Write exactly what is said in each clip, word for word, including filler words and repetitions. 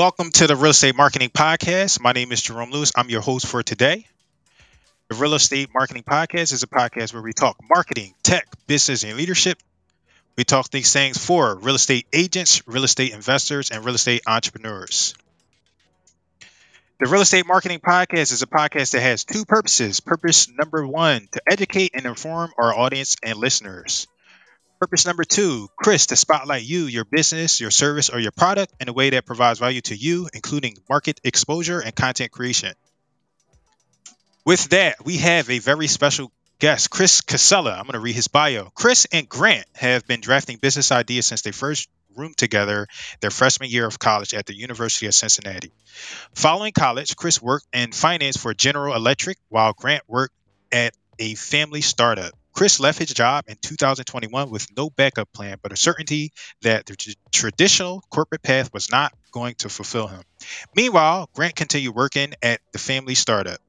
Welcome to the Real Estate Marketing Podcast. My name is Jerome Lewis. I'm your host for today. The Real Estate Marketing Podcast is a podcast where we talk marketing, tech, business, and leadership. We talk these things for real estate agents, real estate investors, and real estate entrepreneurs. The Real Estate Marketing Podcast is a podcast that has two purposes. Purpose number one, to educate and inform our audience and listeners. Purpose number two, Chris, to spotlight you, your business, your service, or your product in a way that provides value to you, including market exposure and content creation. With that, we have a very special guest, Chris Cascella. I'm going to read his bio. Chris and Grant have been drafting business ideas since they first roomed together their freshman year of college at the University of Cincinnati. Following college, Chris worked in finance for General Electric, while Grant worked at a family startup. Chris left his job in two thousand twenty-one with no backup plan, but a certainty that the t- traditional corporate path was not going to fulfill him. Meanwhile, Grant continued working at the family startup.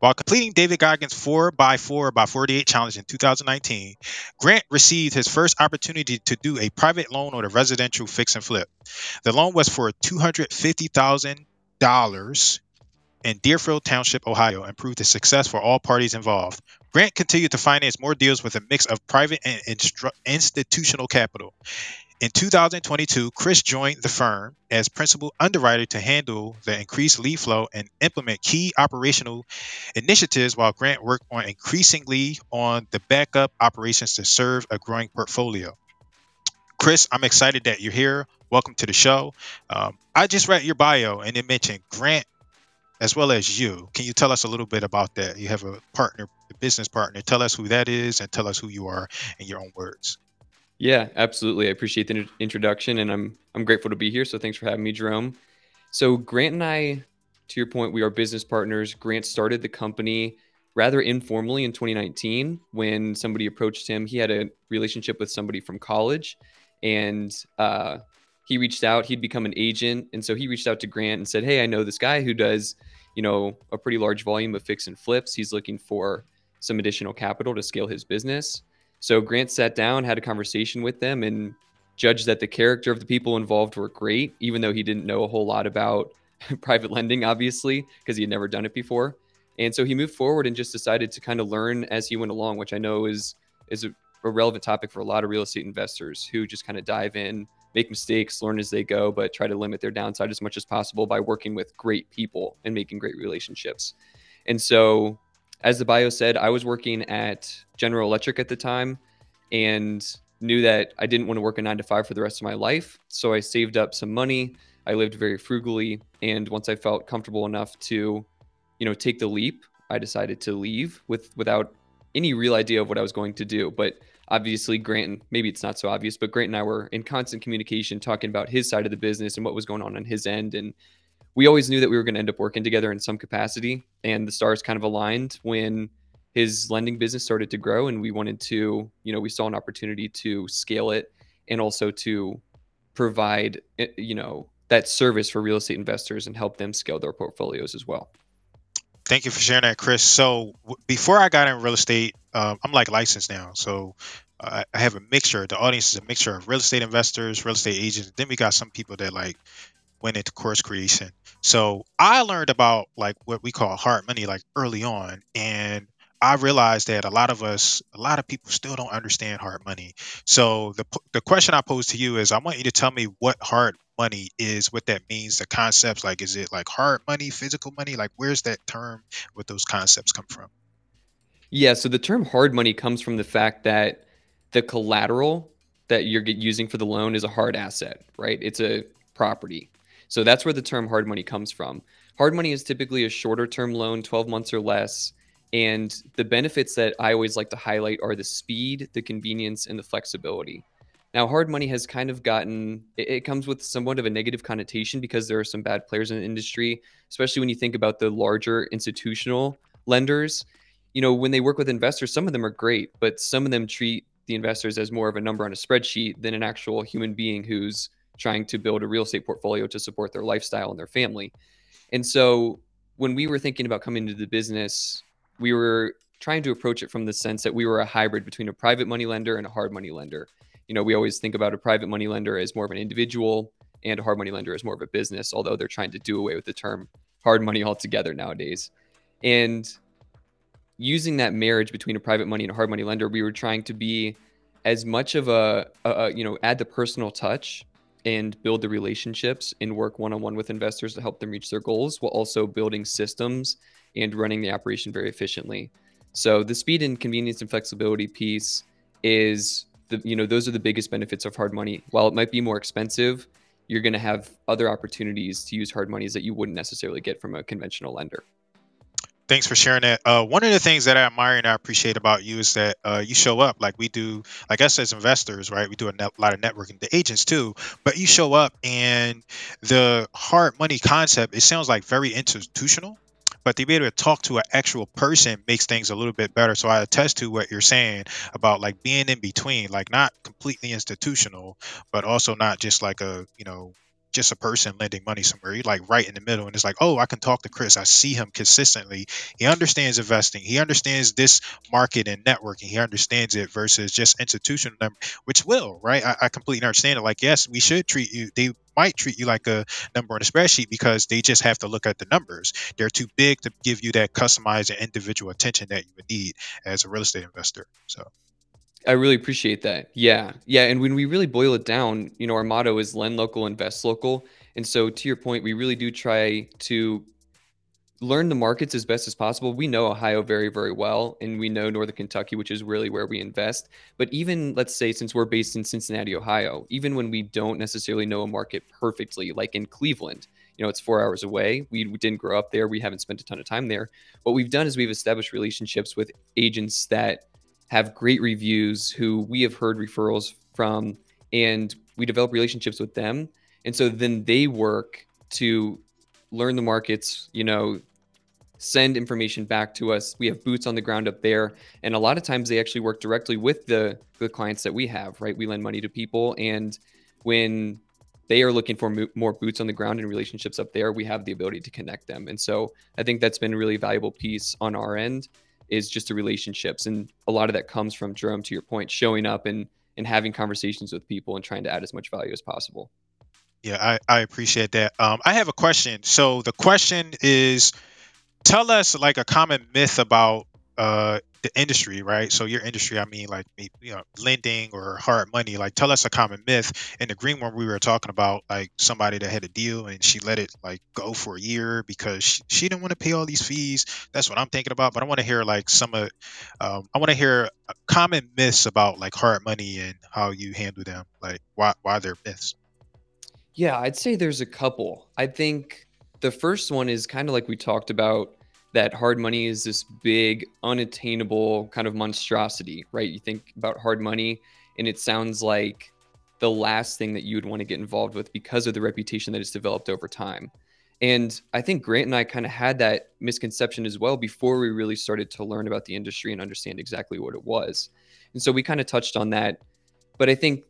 While completing David Goggins' four by four by forty-eight challenge in two thousand nineteen, Grant received his first opportunity to do a private loan on a residential fix and flip. The loan was for two hundred fifty thousand dollars in Deerfield Township, Ohio, and proved a success for all parties involved. Grant continued to finance more deals with a mix of private and instru- institutional capital. In two thousand twenty-two, Chris joined the firm as principal underwriter to handle the increased lead flow and implement key operational initiatives, while Grant worked on increasingly on the backup operations to serve a growing portfolio. Chris, I'm excited that you're here. Welcome to the show. Um, I just read your bio and it mentioned Grant as well as you. Can you tell us a little bit about that? You have a partner, a business partner. Tell us who that is and tell us who you are in your own words. Yeah, absolutely. I appreciate the introduction and I'm I'm grateful to be here. So thanks for having me, Jerome. So Grant and I, to your point, we are business partners. Grant started the company rather informally in twenty nineteen when somebody approached him. He had a relationship with somebody from college and uh, he reached out. He'd become an agent. And so he reached out to Grant and said, hey, I know this guy who does, you know, a pretty large volume of fix and flips. He's looking for some additional capital to scale his business. So Grant sat down, had a conversation with them, and judged that the character of the people involved were great, even though he didn't know a whole lot about private lending, obviously, because he had never done it before. And so he moved forward and just decided to kind of learn as he went along, which I know is is a, a relevant topic for a lot of real estate investors who just kind of dive in, make mistakes, learn as they go, but try to limit their downside as much as possible by working with great people and making great relationships. And so, as the bio said, I was working at General Electric at the time and knew that I didn't want to work a nine to five for the rest of my life. So I saved up some money. I lived very frugally. And once I felt comfortable enough to, you know, take the leap, I decided to leave with without any real idea of what I was going to do. But obviously Grant, maybe it's not so obvious, but Grant and I were in constant communication talking about his side of the business and what was going on on his end. And we always knew that we were going to end up working together in some capacity, and the stars kind of aligned when his lending business started to grow and we wanted to, you know, we saw an opportunity to scale it and also to provide, you know, that service for real estate investors and help them scale their portfolios as well. Thank you for sharing that, Chris. So w- before I got in real estate, uh, I'm like licensed now. So uh, I have a mixture. The audience is a mixture of real estate investors, real estate agents. Then we got some people that like went into course creation. So I learned about like what we call hard money like early on. And I realized that a lot of us, a lot of people still don't understand hard money. So the the question I pose to you is I want you to tell me what hard money is, what that means, the concepts. Like, is it like hard money, physical money? Like, where's that term, what those concepts come from? Yeah. So the term hard money comes from the fact that the collateral that you're using for the loan is a hard asset, right? It's a property. So that's where the term hard money comes from. Hard money is typically a shorter term loan, twelve months or less. And the benefits that I always like to highlight are the speed, the convenience, and the flexibility. Now, hard money has kind of gotten, it, it comes with somewhat of a negative connotation because there are some bad players in the industry, especially when you think about the larger institutional lenders. You know, when they work with investors, some of them are great, but some of them treat the investors as more of a number on a spreadsheet than an actual human being who's trying to build a real estate portfolio to support their lifestyle and their family. And so when we were thinking about coming into the business, we were trying to approach it from the sense that we were a hybrid between a private money lender and a hard money lender. You know, we always think about a private money lender as more of an individual and a hard money lender is more of a business, although they're trying to do away with the term hard money altogether nowadays. And using that marriage between a private money and a hard money lender, we were trying to be as much of a, a, a you know, add the personal touch and build the relationships and work one-on-one with investors to help them reach their goals, while also building systems and running the operation very efficiently. So the speed and convenience and flexibility piece is the, you know, those are the biggest benefits of hard money. While it might be more expensive, you're going to have other opportunities to use hard monies that you wouldn't necessarily get from a conventional lender. Thanks for sharing that. Uh, one of the things that I admire and I appreciate about you is that uh, you show up like we do, like us as investors, right? We do a ne- lot of networking, the agents too, but you show up, and the hard money concept, it sounds like very institutional, but to be able to talk to an actual person makes things a little bit better. So I attest to what you're saying about like being in between, like not completely institutional, but also not just like a, you know, just a person lending money somewhere. You're like right in the middle, and it's like, oh, I can talk to Chris. I see him consistently. He understands investing. He understands this market and networking. He understands it versus just institutional number, which will, right? I, I completely understand it. Like, yes, we should treat you. They might treat you like a number on a spreadsheet because they just have to look at the numbers. They're too big to give you that customized and individual attention that you would need as a real estate investor. So I really appreciate that. Yeah. Yeah. And when we really boil it down, you know, our motto is lend local, invest local. And so to your point, we really do try to learn the markets as best as possible. We know Ohio very, very well, and we know Northern Kentucky, which is really where we invest. But even, let's say, since we're based in Cincinnati, Ohio, even when we don't necessarily know a market perfectly, like in Cleveland, you know, it's four hours away. We didn't grow up there. We haven't spent a ton of time there. What we've done is we've established relationships with agents that have great reviews, who we have heard referrals from, and we develop relationships with them. And so then they work to learn the markets, you know, send information back to us. We have boots on the ground up there. And a lot of times they actually work directly with the, the clients that we have, right? We lend money to people. And when they are looking for mo- more boots on the ground and relationships up there, we have the ability to connect them. And so I think that's been a really valuable piece on our end, is just the relationships. And a lot of that comes from, Jerome, to your point, showing up and and having conversations with people and trying to add as much value as possible. Yeah, I, I appreciate that. Um, I have a question. So the question is, tell us like a common myth about uh, the industry, right? So your industry, I mean, like, you know, lending or hard money, like tell us a common myth. In the green room, we were talking about like somebody that had a deal and she let it like go for a year because she, she didn't want to pay all these fees. That's what I'm thinking about. But I want to hear like some of, um, I want to hear common myths about like hard money and how you handle them. Like why, why they're myths. Yeah, I'd say there's a couple. I think the first one is kind of like we talked about, that hard money is this big, unattainable kind of monstrosity, right? You think about hard money and it sounds like the last thing that you would want to get involved with because of the reputation that it's developed over time. And I think Grant and I kind of had that misconception as well before we really started to learn about the industry and understand exactly what it was. And so we kind of touched on that. But I think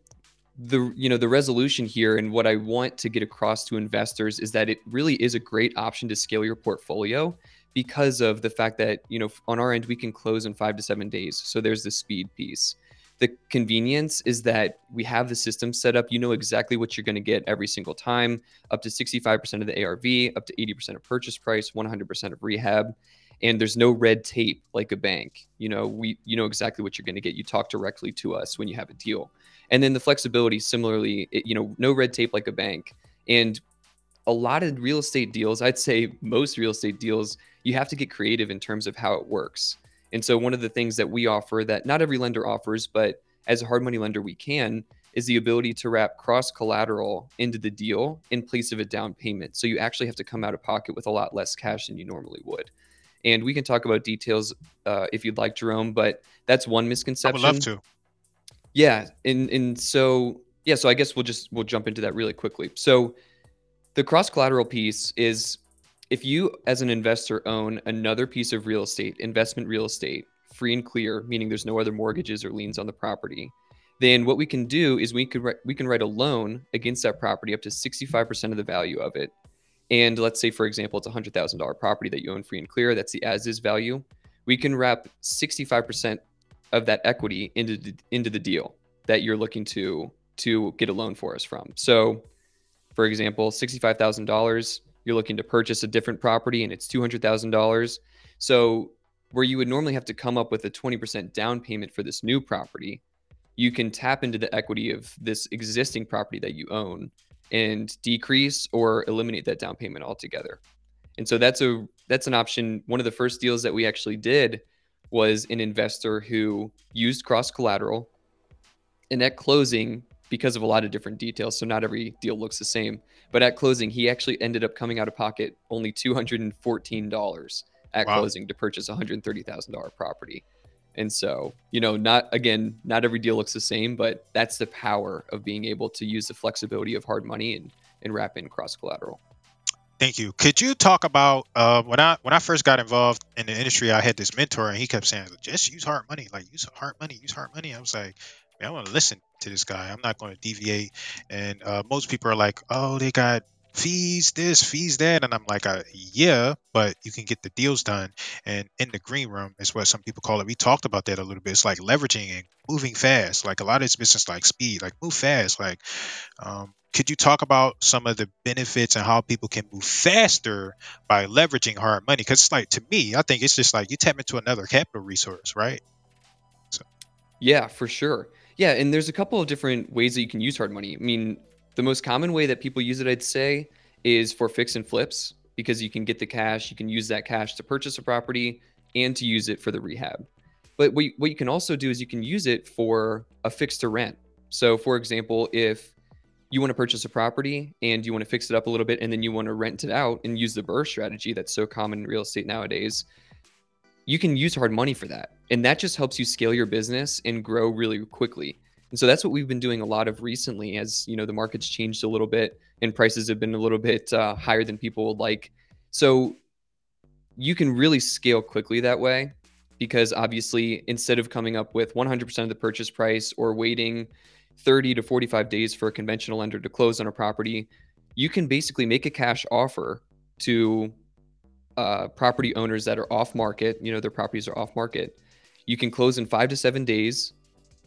the, you know, the resolution here and what I want to get across to investors is that it really is a great option to scale your portfolio, because of the fact that, you know, on our end, we can close in five to seven days. So there's the speed piece. The convenience is that we have the system set up. You know exactly what you're going to get every single time, up to sixty-five percent of the A R V, up to eighty percent of purchase price, one hundred percent of rehab. And there's no red tape like a bank. You know, we, you know exactly what you're going to get. You talk directly to us when you have a deal. And then the flexibility, similarly, it, you know, no red tape like a bank. And a lot of real estate deals, I'd say most real estate deals, you have to get creative in terms of how it works. And so one of the things that we offer that not every lender offers, but as a hard money lender, we can, is the ability to wrap cross collateral into the deal in place of a down payment. So you actually have to come out of pocket with a lot less cash than you normally would. And we can talk about details uh, if you'd like, Jerome, but that's one misconception. I would love to. Yeah. And, and so, yeah, so I guess we'll just, we'll jump into that really quickly. So the cross collateral piece is if you as an investor own another piece of real estate, investment real estate, free and clear, meaning there's no other mortgages or liens on the property, then what we can do is we could we can write a loan against that property up to sixty-five percent of the value of it. And let's say, for example, it's a one hundred thousand dollars property that you own free and clear. That's the as-is value. We can wrap sixty-five percent of that equity into the, into the deal that you're looking to to get a loan for us from. So for example, sixty-five thousand dollars, you're looking to purchase a different property and it's two hundred thousand dollars. So where you would normally have to come up with a twenty percent down payment for this new property, you can tap into the equity of this existing property that you own and decrease or eliminate that down payment altogether. And so that's a that's an option. One of the first deals that we actually did was an investor who used cross collateral, and at closing, because of a lot of different details, so not every deal looks the same, but at closing, he actually ended up coming out of pocket only two hundred fourteen dollars at wow. closing to purchase a one hundred thirty thousand dollars property. And so, you know, not again, not every deal looks the same, but that's the power of being able to use the flexibility of hard money and, and wrap in cross collateral. Thank you. Could you talk about uh, when I when I first got involved in the industry, I had this mentor and he kept saying, just use hard money, like use hard money, use hard money. I was like, man, I want to listen to this guy. I'm not going to deviate. And uh, most people are like, oh, they got fees this, fees that. And I'm like, uh, yeah, but you can get the deals done. And in the green room is what some people call it. We talked about that a little bit. It's like leveraging and moving fast. Like a lot of this business, like speed, like move fast. Like, um, could you talk about some of the benefits and how people can move faster by leveraging hard money? Because it's like, to me, I think it's just like you tap into another capital resource, right? So. Yeah, for sure. Yeah. And there's a couple of different ways that you can use hard money. I mean, the most common way that people use it, I'd say, is for fix and flips, because you can get the cash, you can use that cash to purchase a property and to use it for the rehab. But what you, what you can also do is you can use it for a fix to rent. So for example, if you want to purchase a property and you want to fix it up a little bit and then you want to rent it out and use the BRRRR strategy that's so common in real estate nowadays, you can use hard money for that. And that just helps you scale your business and grow really quickly. And so that's what we've been doing a lot of recently as, you know, the market's changed a little bit and prices have been a little bit uh, higher than people would like. So you can really scale quickly that way, because obviously instead of coming up with one hundred percent of the purchase price or waiting thirty to forty-five days for a conventional lender to close on a property, you can basically make a cash offer to uh, property owners that are off market. You know, their properties are off market. You can close in five to seven days.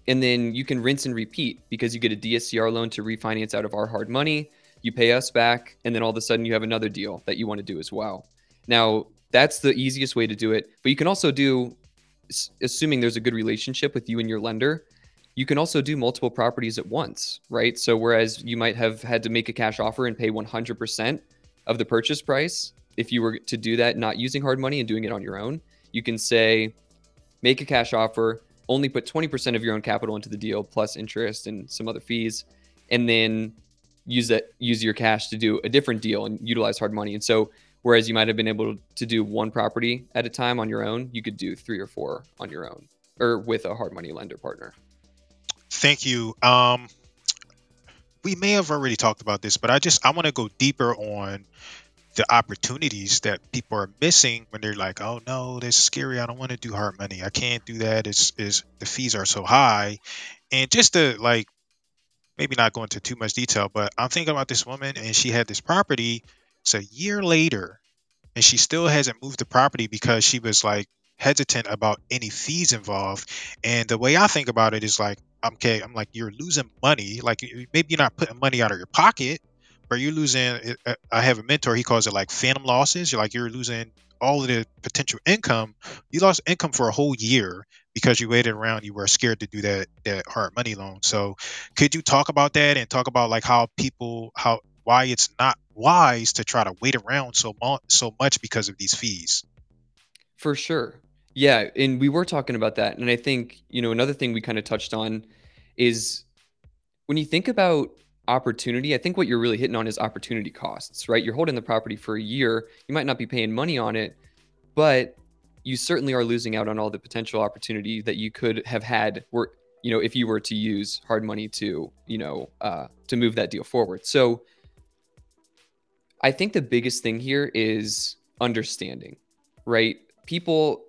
And then you can rinse and repeat, because you get a D S C R loan to refinance out of our hard money. You pay us back. And then all of a sudden you have another deal that you want to do as well. Now, that's the easiest way to do it. But you can also do, assuming there's a good relationship with you and your lender, you can also do multiple properties at once, right? So whereas you might have had to make a cash offer and pay one hundred percent of the purchase price, if you were to do that not using hard money and doing it on your own, you can say, make a cash offer, only put twenty percent of your own capital into the deal plus interest and some other fees, and then use that, use your cash to do a different deal and utilize hard money. And so whereas you might have been able to do one property at a time on your own, you could do three or four on your own or with a hard money lender partner. Thank you. Um, we may have already talked about this, but I just, I want to go deeper on the opportunities that people are missing when they're like, oh no, that's scary. I don't want to do hard money. I can't do that. It's is the fees are so high. And just to like, maybe not go into too much detail, but I'm thinking about this woman and she had this property. It's a year later and she still hasn't moved the property because she was like hesitant about any fees involved. And the way I think about it is like, okay, I'm like, you're losing money. Like maybe you're not putting money out of your pocket, but you're losing, I have a mentor, he calls it like phantom losses. You're like, you're losing all of the potential income. You lost income for a whole year because you waited around, you were scared to do that that hard money loan. So could you talk about that and talk about like how people, how, why it's not wise to try to wait around so much, so much because of these fees? For sure. Yeah. And we were talking about that. And I think, you know, another thing we kind of touched on is when you think about opportunity, I think what you're really hitting on is opportunity costs, right? You're holding the property for a year. You might not be paying money on it, but you certainly are losing out on all the potential opportunity that you could have had were, you know, if you were to use hard money to, you know, uh, to move that deal forward. So I think the biggest thing here is understanding, right? People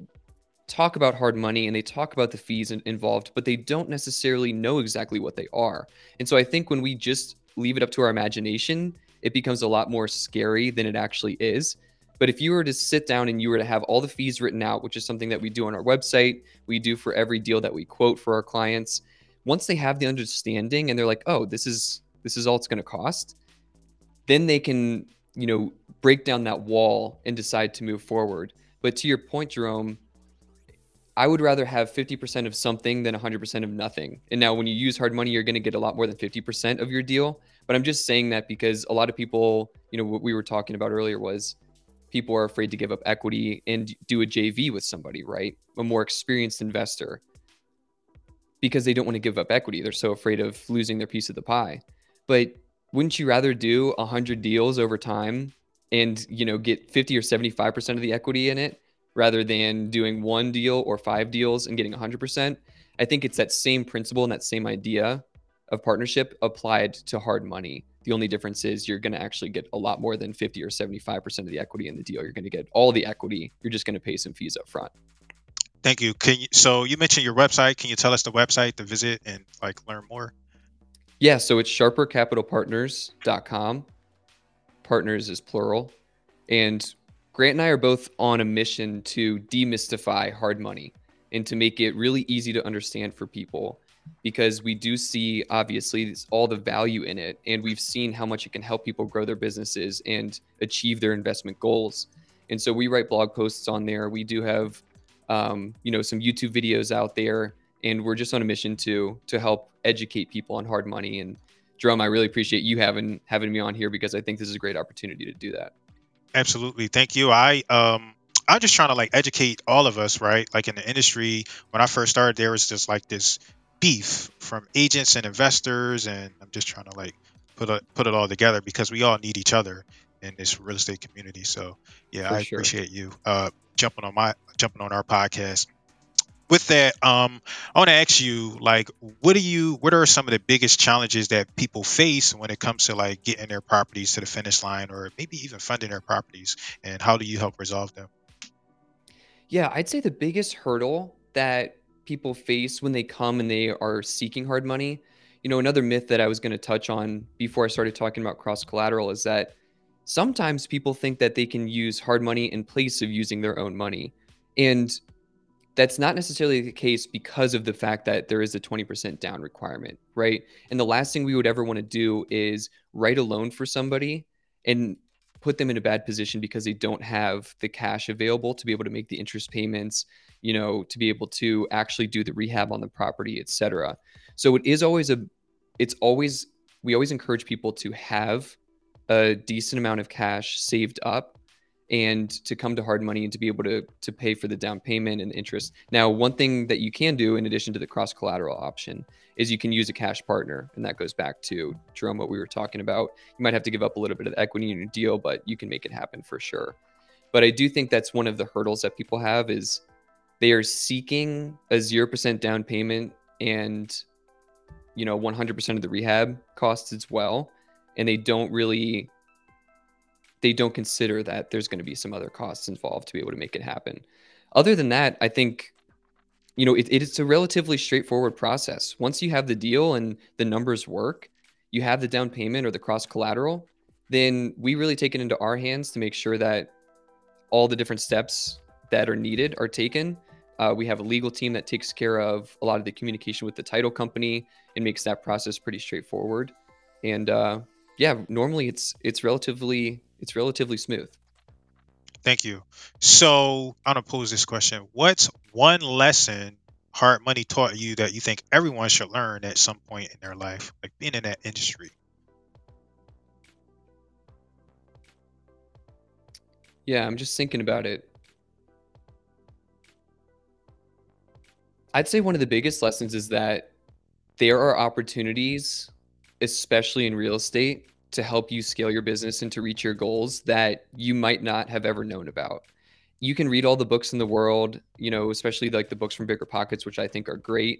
talk about hard money and they talk about the fees involved, but they don't necessarily know exactly what they are. And so I think when we just leave it up to our imagination, it becomes a lot more scary than it actually is. But if you were to sit down and you were to have all the fees written out, which is something that we do on our website, we do for every deal that we quote for our clients, once they have the understanding and they're like, oh, this is this is all it's going to cost, then they can, you know, break down that wall and decide to move forward. But to your point, Jerome, I would rather have fifty percent of something than one hundred percent of nothing. And now when you use hard money, you're going to get a lot more than fifty percent of your deal. But I'm just saying that because a lot of people, you know, what we were talking about earlier was people are afraid to give up equity and do a J V with somebody, right? A more experienced investor, because they don't want to give up equity. They're so afraid of losing their piece of the pie. But wouldn't you rather do one hundred deals over time and, you know, get fifty or seventy-five percent of the equity in it, rather than doing one deal or five deals and getting one hundred percent. I think it's that same principle and that same idea of partnership applied to hard money. The only difference is you're going to actually get a lot more than fifty or seventy-five percent of the equity in the deal. You're going to get all the equity. You're just going to pay some fees up front. Thank you. Can you, so you mentioned your website. Can you tell us the website to visit and like learn more? Yeah, so it's sharper capital partners dot com. Partners is plural. And Grant and I are both on a mission to demystify hard money and to make it really easy to understand for people, because we do see, obviously, all the value in it. And we've seen how much it can help people grow their businesses and achieve their investment goals. And so we write blog posts on there. We do have, um, you know, some YouTube videos out there. And we're just on a mission to to help educate people on hard money. And Jerome, I really appreciate you having having me on here, because I think this is a great opportunity to do that. Absolutely. Thank you. I, um, I'm just trying to like educate all of us, right? Like in the industry, when I first started, there was just like this beef from agents and investors. And I'm just trying to like put a, put it all together, because we all need each other in this real estate community. So yeah, For I sure. appreciate you, uh, jumping on my, jumping on our podcast. With that, um, I want to ask you, like, what do you, what are some of the biggest challenges that people face when it comes to like getting their properties to the finish line, or maybe even funding their properties, and how do you help resolve them? Yeah, I'd say the biggest hurdle that people face when they come and they are seeking hard money, you know, another myth that I was going to touch on before I started talking about cross collateral is that sometimes people think that they can use hard money in place of using their own money. And that's not necessarily the case, because of the fact that there is a twenty percent down requirement, right? And the last thing we would ever want to do is write a loan for somebody and put them in a bad position because they don't have the cash available to be able to make the interest payments, you know, to be able to actually do the rehab on the property, et cetera. So it is always a, it's always, we always encourage people to have a decent amount of cash saved up and to come to hard money and to be able to to pay for the down payment and interest. Now, one thing that you can do in addition to the cross collateral option is you can use a cash partner. And that goes back to, Jerome, what we were talking about. You might have to give up a little bit of equity in your deal, but you can make it happen for sure. But I do think that's one of the hurdles that people have, is they are seeking a zero percent down payment and, you know, one hundred percent of the rehab costs as well. And they don't really... they don't consider that there's going to be some other costs involved to be able to make it happen. Other than that, I think, you know, it, it's a relatively straightforward process. Once you have the deal and the numbers work, you have the down payment or the cross collateral, then we really take it into our hands to make sure that all the different steps that are needed are taken. Uh, we have a legal team that takes care of a lot of the communication with the title company and makes that process pretty straightforward. And uh, yeah, normally it's it's relatively... It's relatively smooth. Thank you. So I'm going to pose this question. What's one lesson hard money taught you that you think everyone should learn at some point in their life, like being in that industry? Yeah, I'm just thinking about it. I'd say one of the biggest lessons is that there are opportunities, especially in real estate, to help you scale your business and to reach your goals that you might not have ever known about. You can read all the books in the world, you know, especially like the books from Bigger Pockets, which I think are great.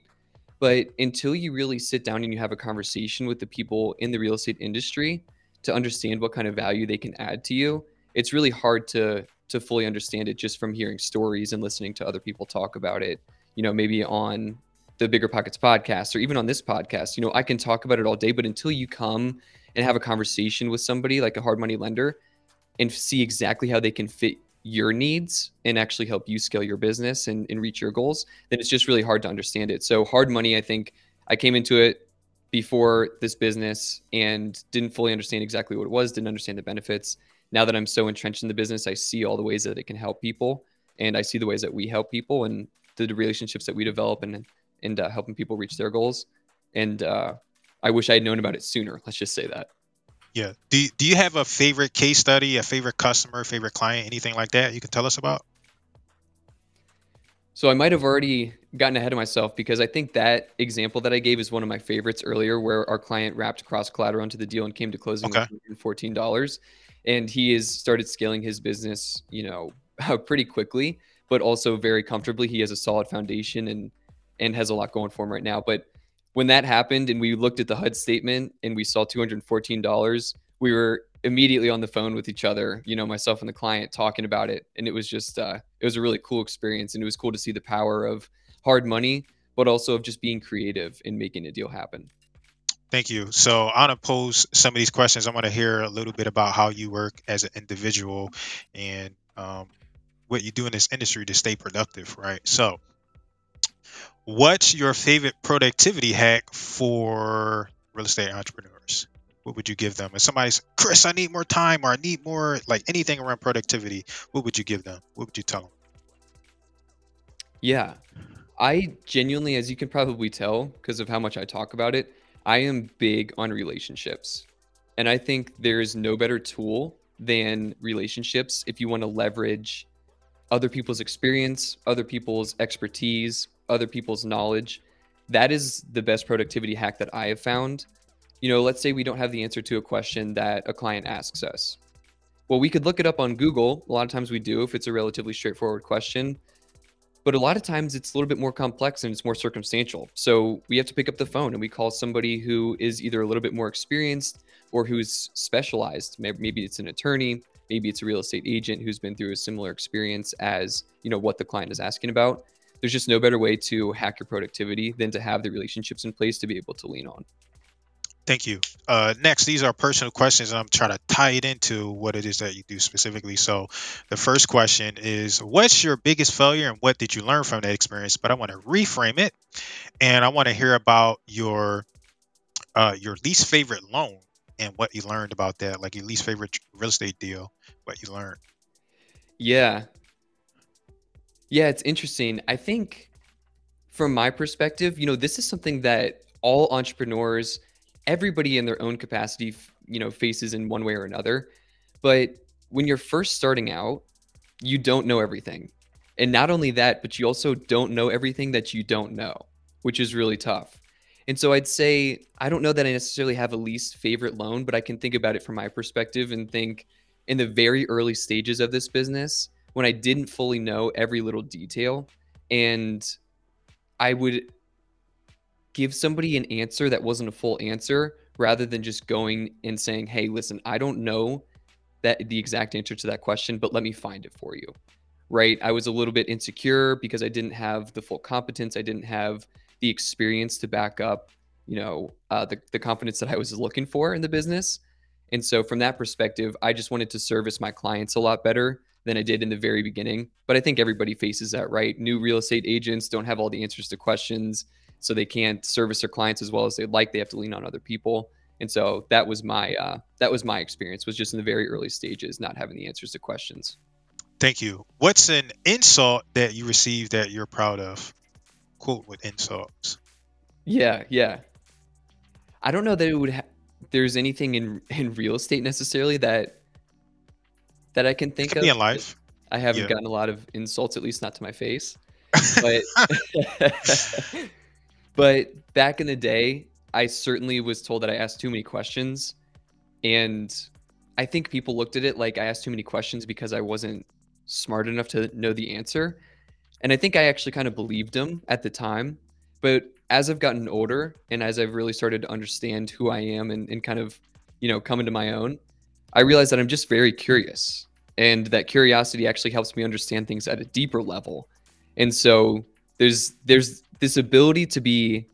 But until you really sit down and you have a conversation with the people in the real estate industry to understand what kind of value they can add to you, it's really hard to to fully understand it just from hearing stories and listening to other people talk about it, you know, maybe on the Bigger Pockets podcast or even on this podcast. You know, I can talk about it all day, but until you come and have a conversation with somebody like a hard money lender and see exactly how they can fit your needs and actually help you scale your business and, and reach your goals, then it's just really hard to understand it. So hard money, I think I came into it before this business and didn't fully understand exactly what it was, didn't understand the benefits. Now that I'm so entrenched in the business, I see all the ways that it can help people, and I see the ways that we help people and the relationships that we develop and and uh, helping people reach their goals. And uh, I wish I had known about it sooner. Let's just say that. Yeah. Do, do you have a favorite case study, a favorite customer, favorite client, anything like that you can tell us about? So I might have already gotten ahead of myself, because I think that example that I gave is one of my favorites earlier, where our client wrapped cross collateral into the deal and came to closing okay. with one hundred fourteen dollars. And he has started scaling his business, you know, pretty quickly, but also very comfortably. He has a solid foundation and and has a lot going for him right now. But when that happened and we looked at the H U D statement and we saw two hundred fourteen dollars, we were immediately on the phone with each other, you know, myself and the client, talking about it. And it was just, uh, it was a really cool experience. And it was cool to see the power of hard money, but also of just being creative and making a deal happen. Thank you. So I'm going to pose some of these questions. I want to hear a little bit about how you work as an individual and um, what you do in this industry to stay productive, right? So what's your favorite productivity hack for real estate entrepreneurs? What would you give them? If somebody's, Chris, I need more time, or I need more, like anything around productivity, what would you give them? What would you tell them? Yeah, I genuinely, as you can probably tell because of how much I talk about it, I am big on relationships. And I think there is no better tool than relationships if you want to leverage other people's experience, other people's expertise, other people's knowledge. That is the best productivity hack that I have found. You know, let's say we don't have the answer to a question that a client asks us. Well, we could look it up on Google. A lot of times we do if it's a relatively straightforward question. But a lot of times it's a little bit more complex and it's more circumstantial. So we have to pick up the phone and we call somebody who is either a little bit more experienced or who's specialized. Maybe it's an attorney, maybe it's a real estate agent who's been through a similar experience as, you know, what the client is asking about. There's just no better way to hack your productivity than to have the relationships in place to be able to lean on. Thank you. Uh, next, these are personal questions, and I'm trying to tie it into what it is that you do specifically. So the first question is, what's your biggest failure and what did you learn from that experience? But I want to reframe it, and I want to hear about your uh, your least favorite loan and what you learned about that, like your least favorite real estate deal, what you learned. Yeah. Yeah, it's interesting. I think from my perspective, you know, this is something that all entrepreneurs, everybody in their own capacity, you know, faces in one way or another. But when you're first starting out, you don't know everything. And not only that, but you also don't know everything that you don't know, which is really tough. And so I'd say, I don't know that I necessarily have a least favorite loan, but I can think about it from my perspective and think in the very early stages of this business, when I didn't fully know every little detail, and I would give somebody an answer that wasn't a full answer, rather than just going and saying, hey, listen, I don't know that the exact answer to that question, but let me find it for you, right? I was a little bit insecure because I didn't have the full competence. I didn't have the experience to back up, you know, uh, the, the confidence that I was looking for in the business. And so from that perspective, I just wanted to service my clients a lot better than I did in the very beginning. But I think everybody faces that, right? New real estate agents don't have all the answers to questions, so they can't service their clients as well as they'd like. They have to lean on other people. And so that was my uh, that was my experience, was just in the very early stages, not having the answers to questions. Thank you. What's an insult that you received that you're proud of? Quote with insults. Yeah, yeah. I don't know that it would ha- there's anything in, in real estate necessarily that that I can think of. Be in life. I haven't yeah. gotten a lot of insults, at least not to my face. But But back in the day, I certainly was told that I asked too many questions. And I think people looked at it like I asked too many questions because I wasn't smart enough to know the answer. And I think I actually kind of believed them at the time. But as I've gotten older and as I've really started to understand who I am and, and kind of, you know, come into my own, I realized that I'm just very curious. And that curiosity actually helps me understand things at a deeper level. And so there's there's this ability to be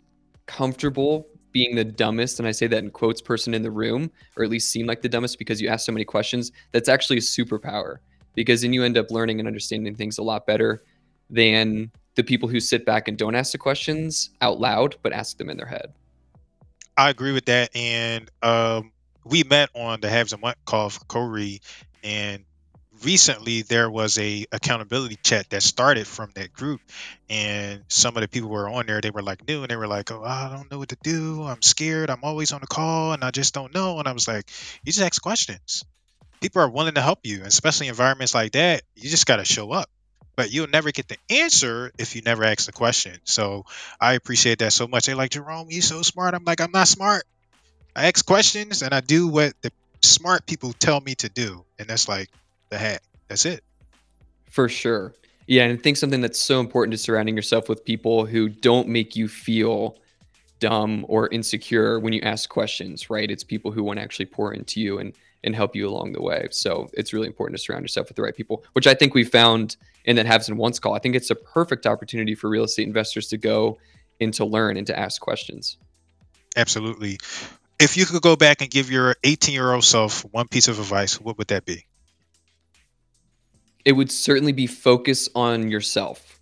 comfortable being the dumbest, and I say that in quotes, person in the room, or at least seem like the dumbest because you ask so many questions. That's actually a superpower, because then you end up learning and understanding things a lot better than the people who sit back and don't ask the questions out loud, but ask them in their head. I agree with that. And um, we met on the Habs and Month call for CoRe, and recently there was a accountability chat that started from that group, and some of the people were on there, they were like new, and they were like, oh, I don't know what to do, I'm scared, I'm always on the call and I just don't know. And I was like, you just ask questions, people are willing to help you, and especially environments like that, you just got to show up. But you'll never get the answer if you never ask the question. So I appreciate that so much. They're like, Jerome, you're so smart. I'm like, I'm not smart. I ask questions and I do what the smart people tell me to do. And that's like the hack. That's it. For sure. Yeah. And I think something that's so important is surrounding yourself with people who don't make you feel dumb or insecure when you ask questions, right? It's people who want to actually pour into you and and help you along the way. So it's really important to surround yourself with the right people, which I think we found in that Haves and Wants call. I think it's a perfect opportunity for real estate investors to go and to learn and to ask questions. Absolutely. If you could go back and give your eighteen-year-old self one piece of advice, what would that be? It would certainly be focus on yourself.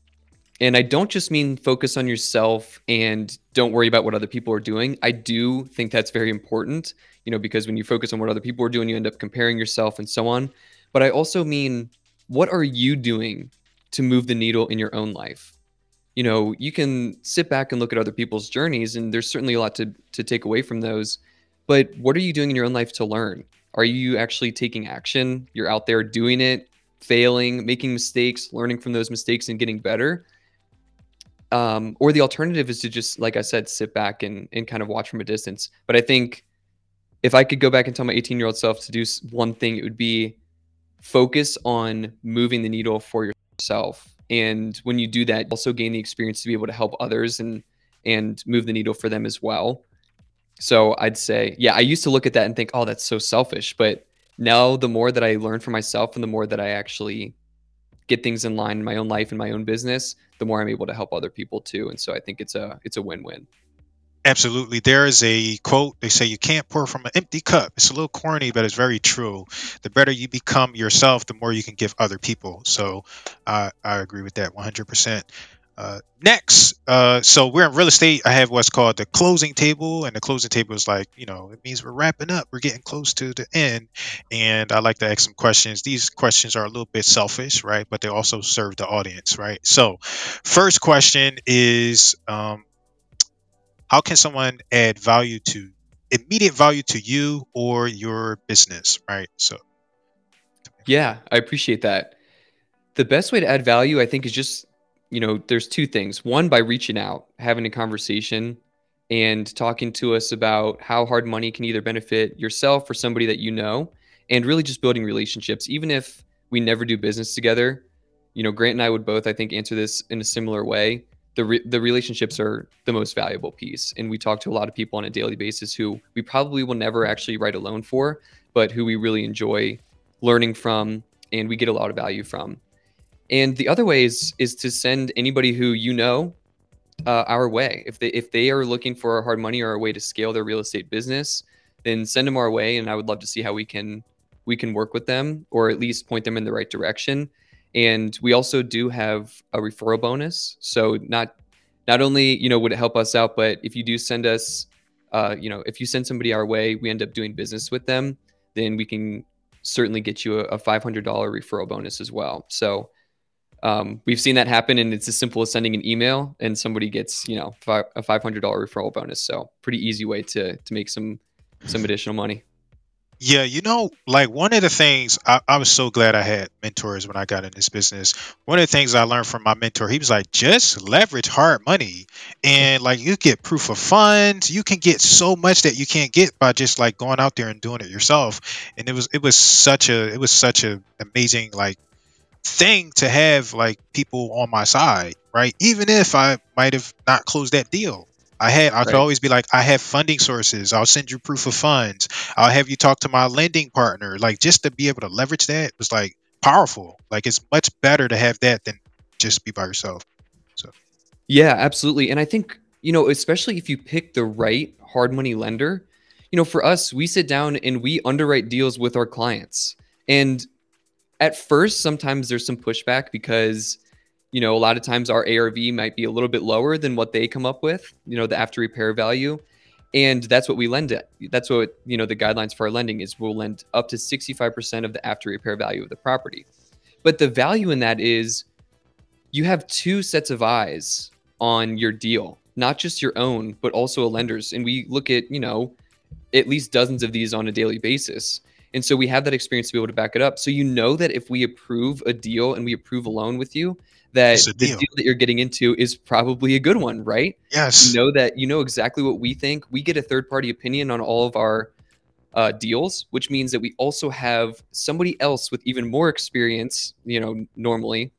And I don't just mean focus on yourself and don't worry about what other people are doing. I do think that's very important, you know, because when you focus on what other people are doing, you end up comparing yourself and so on. But I also mean, what are you doing to move the needle in your own life? You know, you can sit back and look at other people's journeys, and there's certainly a lot to to take away from those. But what are you doing in your own life to learn? Are you actually taking action? You're out there doing it, failing, making mistakes, learning from those mistakes and getting better. Um, or the alternative is to just, like I said, sit back and, and kind of watch from a distance. But I think if I could go back and tell my eighteen-year-old self to do one thing, it would be focus on moving the needle for yourself. And when you do that, also gain the experience to be able to help others and and move the needle for them as well. So I'd say, yeah, I used to look at that and think, oh, that's so selfish. But now the more that I learn for myself and the more that I actually get things in line in my own life and my own business, the more I'm able to help other people too. And so I think it's a it's a win-win. Absolutely. There is a quote, they say you can't pour from an empty cup. It's a little corny, but it's very true. The better you become yourself, the more you can give other people. So uh, I agree with that one hundred percent. Uh, next, uh, so we're in real estate. I have what's called the closing table, and the closing table is like, you know, it means we're wrapping up. We're getting close to the end. And I like to ask some questions. These questions are a little bit selfish, right? But they also serve the audience, right? So first question is, um, how can someone add value to immediate value to you or your business, right? So, yeah, I appreciate that. The best way to add value, I think, is just, you know, there's two things. One, by reaching out, having a conversation and talking to us about how hard money can either benefit yourself or somebody that you know, and really just building relationships. Even if we never do business together, you know, Grant and I would both, I think, answer this in a similar way. The re- the relationships are the most valuable piece. And we talk to a lot of people on a daily basis who we probably will never actually write a loan for, but who we really enjoy learning from and we get a lot of value from. And the other way is, is to send anybody who you know uh, our way. If they if they are looking for hard money or a way to scale their real estate business, then send them our way. And I would love to see how we can we can work with them, or at least point them in the right direction. And we also do have a referral bonus. So not not only, you know, would it help us out, but if you do send us, uh, you know, if you send somebody our way, we end up doing business with them, then we can certainly get you a, a five hundred dollars referral bonus as well. So um, we've seen that happen, and it's as simple as sending an email and somebody gets, you know, fi- a five hundred dollars referral bonus. So pretty easy way to to make some some additional money. Yeah, you know, like one of the things I, I was so glad I had mentors when I got in this business. One of the things I learned from my mentor, he was like, just leverage hard money, and like you get proof of funds. You can get so much that you can't get by just like going out there and doing it yourself. And it was it was such a it was such a amazing like thing to have like people on my side, right? Even if I might have not closed that deal. I had, I right. could always be like, I have funding sources. I'll send you proof of funds. I'll have you talk to my lending partner. Like just to be able to leverage that was like powerful. Like it's much better to have that than just be by yourself. So, yeah, absolutely. And I think, you know, especially if you pick the right hard money lender, you know, for us, we sit down and we underwrite deals with our clients. And at first, sometimes there's some pushback because, you know, a lot of times our A R V might be a little bit lower than what they come up with, you know, the after repair value. And that's what we lend at. That's what, you know, the guidelines for our lending is we'll lend up to sixty-five percent of the after repair value of the property. But the value in that is you have two sets of eyes on your deal, not just your own, but also a lender's. And we look at, you know, at least dozens of these on a daily basis. And so we have that experience to be able to back it up. So you know that if we approve a deal and we approve a loan with you, that the deal that you're getting into is probably a good one, right? Yes. You know that you know exactly what we think. We get a third party opinion on all of our uh, deals, which means that we also have somebody else with even more experience, you know, normally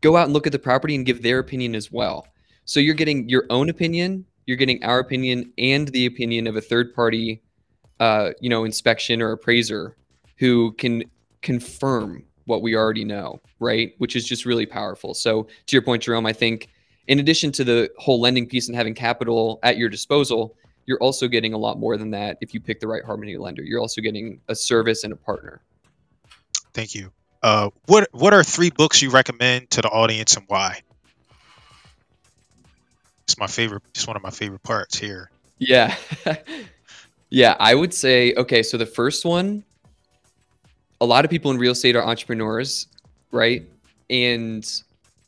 go out and look at the property and give their opinion as well. So you're getting your own opinion, you're getting our opinion and the opinion of a third party, uh, you know, inspection or appraiser who can confirm what we already know, right? Which is just really powerful. So to your point, Jerome, I think in addition to the whole lending piece and having capital at your disposal, you're also getting a lot more than that. If you pick the right Harmony lender, you're also getting a service and a partner. Thank you. Uh, what, what are three books you recommend to the audience and why? It's my favorite. It's one of my favorite parts here. Yeah. Yeah. I would say, okay, so the first one, a lot of people in real estate are entrepreneurs, right? And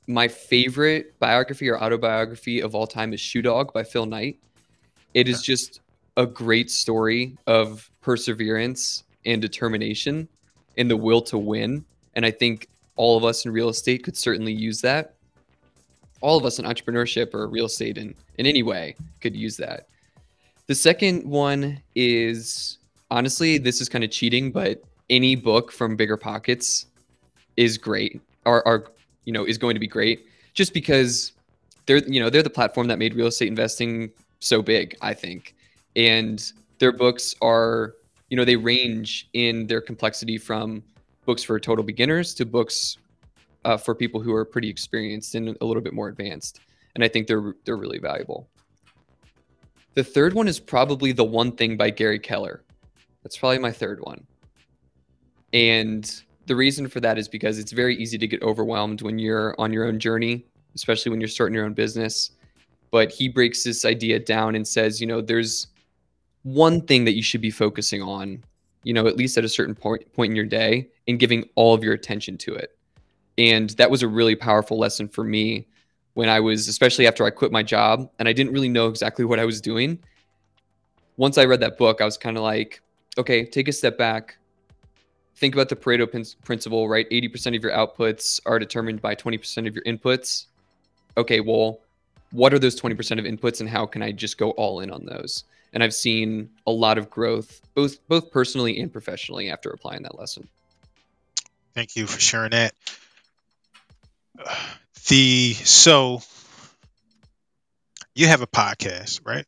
my favorite biography or autobiography of all time is Shoe Dog by Phil Knight. It is just a great story of perseverance and determination and the will to win. And I think all of us in real estate could certainly use that. All of us in entrepreneurship or real estate in, in any way could use that. The second one is, honestly, this is kind of cheating, but any book from Bigger Pockets is great, or, or, you know, is going to be great just because they're, you know, they're the platform that made real estate investing so big, I think. And their books are, you know, they range in their complexity from books for total beginners to books uh, for people who are pretty experienced and a little bit more advanced. And I think they're, they're really valuable. The third one is probably The One Thing by Gary Keller. That's probably my third one. And the reason for that is because it's very easy to get overwhelmed when you're on your own journey, especially when you're starting your own business. But he breaks this idea down and says, you know, there's one thing that you should be focusing on, you know, at least at a certain point, point in your day, and giving all of your attention to it. And that was a really powerful lesson for me when I was, especially after I quit my job and I didn't really know exactly what I was doing. Once I read that book, I was kind of like, okay, take a step back. Think about the Pareto principle, right? eighty percent of your outputs are determined by twenty percent of your inputs. Okay, well, what are those twenty percent of inputs and how can I just go all in on those? And I've seen a lot of growth, both both personally and professionally after applying that lesson. Thank you for sharing that. The, so you have a podcast, right?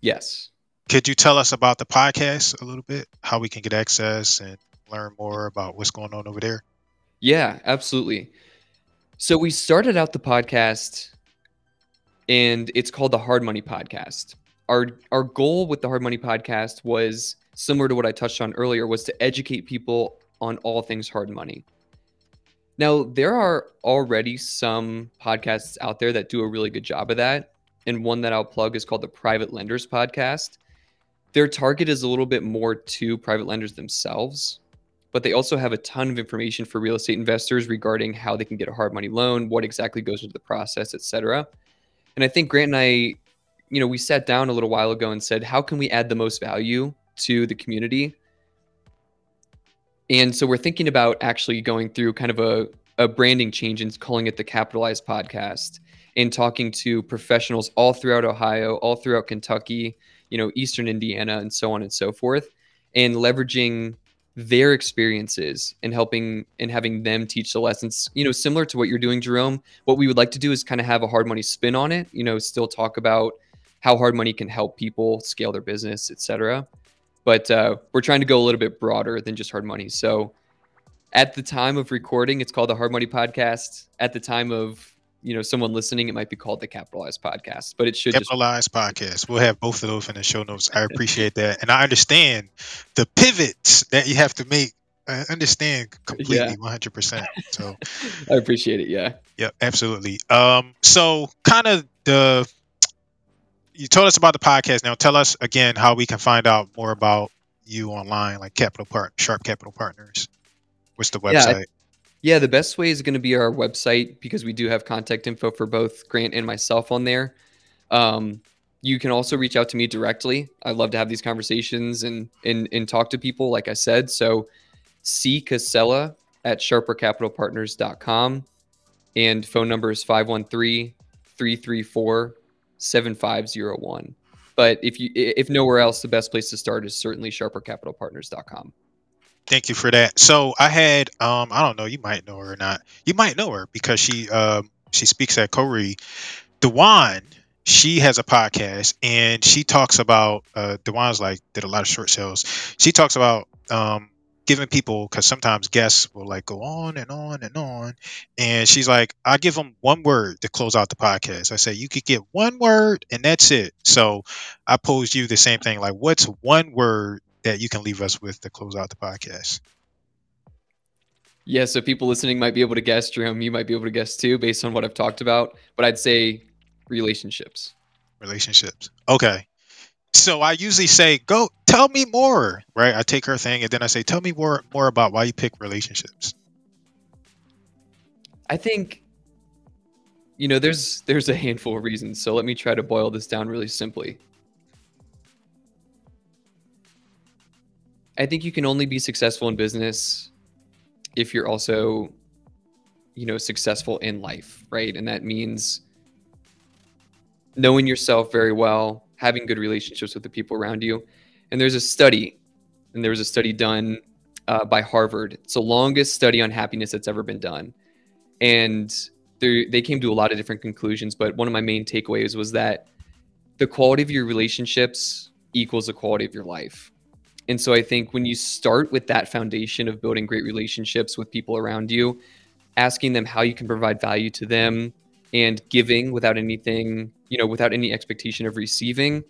Yes. Could you tell us about the podcast a little bit, how we can get access and learn more about what's going on over there? Yeah, absolutely. So we started out the podcast and it's called the Hard Money Podcast. Our our goal with the Hard Money Podcast was similar to what I touched on earlier, was to educate people on all things hard money. Now, there are already some podcasts out there that do a really good job of that. And one that I'll plug is called the Private Lenders Podcast. Their target is a little bit more to private lenders themselves, but they also have a ton of information for real estate investors regarding how they can get a hard money loan, what exactly goes into the process, et cetera. And I think Grant and I, you know, we sat down a little while ago and said, how can we add the most value to the community? And so we're thinking about actually going through kind of a, a branding change and calling it the Capitalized Podcast, and talking to professionals all throughout Ohio, all throughout Kentucky, you know, Eastern Indiana, and so on and so forth, and leveraging their experiences and helping and having them teach the lessons, you know, similar to what you're doing, Jerome. What we would like to do is kind of have a hard money spin on it, you know, still talk about how hard money can help people scale their business, et cetera. But uh, we're trying to go a little bit broader than just hard money. So at the time of recording, it's called the Hard Money Podcast. At the time of, you know, someone listening, it might be called the Capitalized Podcast, but it should Capitalized just- Podcast. We'll have both of those in the show notes. I appreciate that. And I understand the pivots that you have to make. I understand completely, yeah. one hundred percent. So I appreciate it. Yeah. Yeah, absolutely. Um, so kind of the, you told us about the podcast. Now tell us again how we can find out more about you online, like Capital Part, Sharp Capital Partners. What's the website? Yeah, I, yeah, the best way is going to be our website, because we do have contact info for both Grant and myself on there. Um, you can also reach out to me directly. I love to have these conversations and and and talk to people, like I said. So C Cascella at sharper capital partners dot com, and phone number is five one three, three three four, seven five zero one. But if you if nowhere else, the best place to start is certainly sharper capital partners dot com. Thank you for that. So I had um I don't know, you might know her or not. You might know her because she um she speaks at Corey. Dewan, she has a podcast, and she talks about uh Dewan's like did a lot of short sales. She talks about um giving people, because sometimes guests will like go on and on and on, and she's like, I give them one word to close out the podcast. I say you could get one word and that's it. So I posed you the same thing, like what's one word that you can leave us with to close out the podcast? Yeah, so people listening might be able to guess, Jerome, you might be able to guess too based on what I've talked about, but I'd say relationships. Relationships. Okay. So I usually say, go tell me more, right? I take her thing and then I say, tell me more, more about why you pick relationships. I think, you know, there's, there's a handful of reasons. So let me try to boil this down really simply. I think you can only be successful in business if you're also, you know, successful in life, right? And that means knowing yourself very well, having good relationships with the people around you. And there's a study, and there was a study done uh, by Harvard. It's the longest study on happiness that's ever been done. And they came to a lot of different conclusions, but one of my main takeaways was that the quality of your relationships equals the quality of your life. And so I think when you start with that foundation of building great relationships with people around you, asking them how you can provide value to them, and giving without anything, you know, without any expectation of receiving,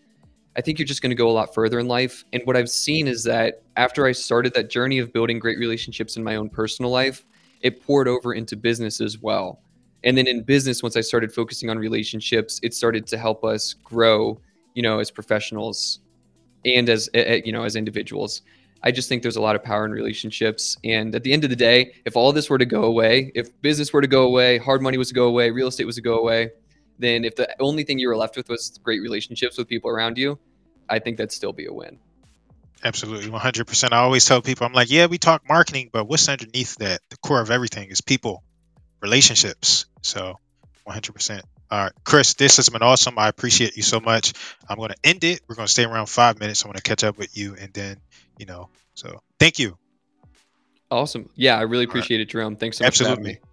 I think you're just going to go a lot further in life. And what I've seen is that after I started that journey of building great relationships in my own personal life, it poured over into business as well. And then in business, once I started focusing on relationships, it started to help us grow, you know, as professionals and as, you know, as individuals. I just think there's a lot of power in relationships. And at the end of the day, if all this were to go away, if business were to go away, hard money was to go away, real estate was to go away, then if the only thing you were left with was great relationships with people around you, I think that'd still be a win. Absolutely. one hundred percent. I always tell people, I'm like, yeah, we talk marketing, but what's underneath that? The core of everything is people, relationships. So one hundred percent. All right, Chris, this has been awesome. I appreciate you so much. I'm going to end it. We're going to stay around five minutes. I want to catch up with you and then, you know, so thank you. Awesome. Yeah, I really appreciate right. it, Jerome. Thanks so much Absolutely. for having me.